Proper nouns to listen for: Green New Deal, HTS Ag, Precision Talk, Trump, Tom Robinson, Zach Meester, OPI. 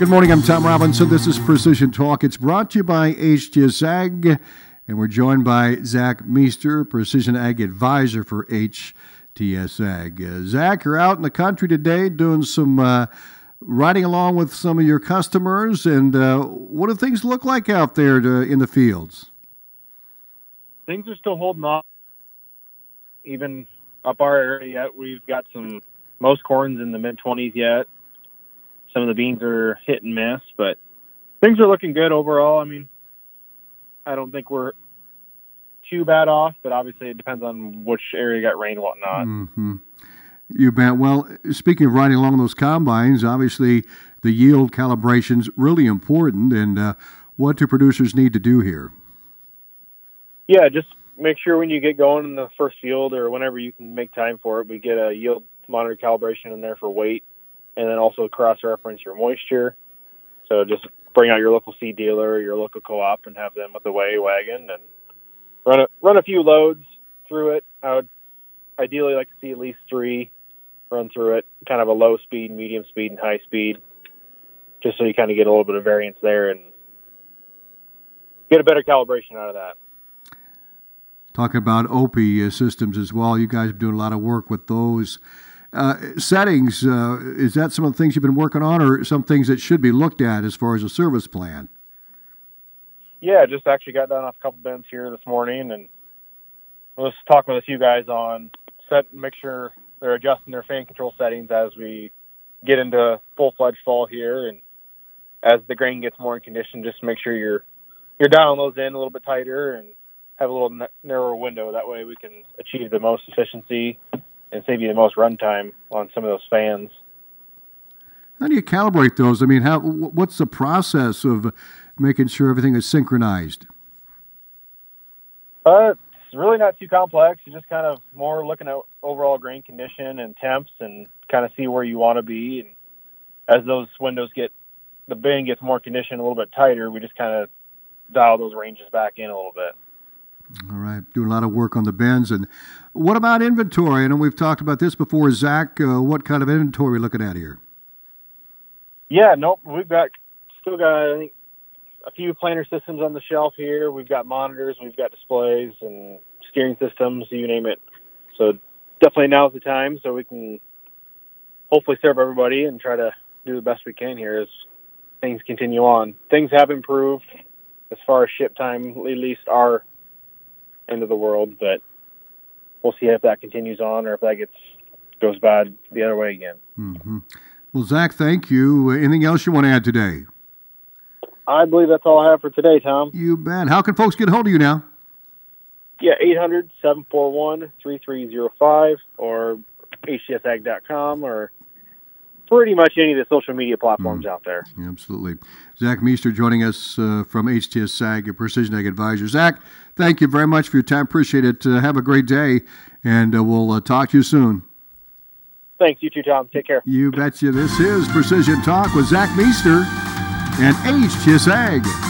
Good morning, I'm Tom Robinson. This is Precision Talk. It's brought to you by HTS Ag, and we're joined by Zach Meester, Precision Ag Advisor for HTS Ag. Zach, you're out in the country today doing some riding along with some of your customers, and what do things look like out there in the fields? Things are still holding on. Even up our area yet, we've got most corn's in the mid-20s yet. Some of the beans are hit and miss, but things are looking good overall. I mean, I don't think we're too bad off, but obviously it depends on which area got rain and whatnot. Mm-hmm. You bet. Well, speaking of riding along those combines, obviously the yield calibration's really important, and what do producers need to do here? Yeah, just make sure when you get going in the first field or whenever you can make time for it, we get a yield monitor calibration in there for weight, and then also cross-reference your moisture. So just bring out your local seed dealer or your local co-op and have them with the weigh wagon and run a few loads through it. I would ideally like to see at least three run through it, kind of a low speed, medium speed, and high speed, just so you kind of get a little bit of variance there and get a better calibration out of that. Talking about OPI systems as well, you guys are doing a lot of work with those. Settings, is that some of the things you've been working on, or some things that should be looked at as far as a service plan? Yeah, just actually got done off a couple bins here this morning, and let's talk with a few guys on make sure they're adjusting their fan control settings as we get into full-fledged fall here, and as the grain gets more in condition, just make sure you're dialing those in a little bit tighter and have a little narrower window. That way we can achieve the most efficiency and save you the most runtime on some of those fans. How do you calibrate those? I mean, what's the process of making sure everything is synchronized? It's really not too complex. You're just kind of more looking at overall grain condition and temps and kind of see where you want to be. And as those windows the bin gets more conditioned, a little bit tighter, we just kind of dial those ranges back in a little bit. All right, doing a lot of work on the bins. And what about inventory? I know we've talked about this before, Zach. What kind of inventory are we looking at here? Yeah, nope. We've still got, I think, a few planter systems on the shelf here. We've got monitors, we've got displays, and steering systems, you name it. So definitely now's the time so we can hopefully serve everybody and try to do the best we can here as things continue on. Things have improved as far as ship time, at least our end of the world, but we'll see if that continues on or if that goes bad the other way again. Mm-hmm. Well, Zach, thank you. Anything else you want to add today? I believe that's all I have for today, Tom. You bet. How can folks get a hold of you now? Yeah, 800-741-3305 or htsag.com or pretty much any of the social media platforms out there. Absolutely. Zach Meester joining us from HTS Ag, a Precision Ag Advisor. Zach, thank you very much for your time. Appreciate it. Have a great day, and we'll talk to you soon. Thanks. You too, Tom. Take care. You betcha. This is Precision Talk with Zach Meester and HTS Ag.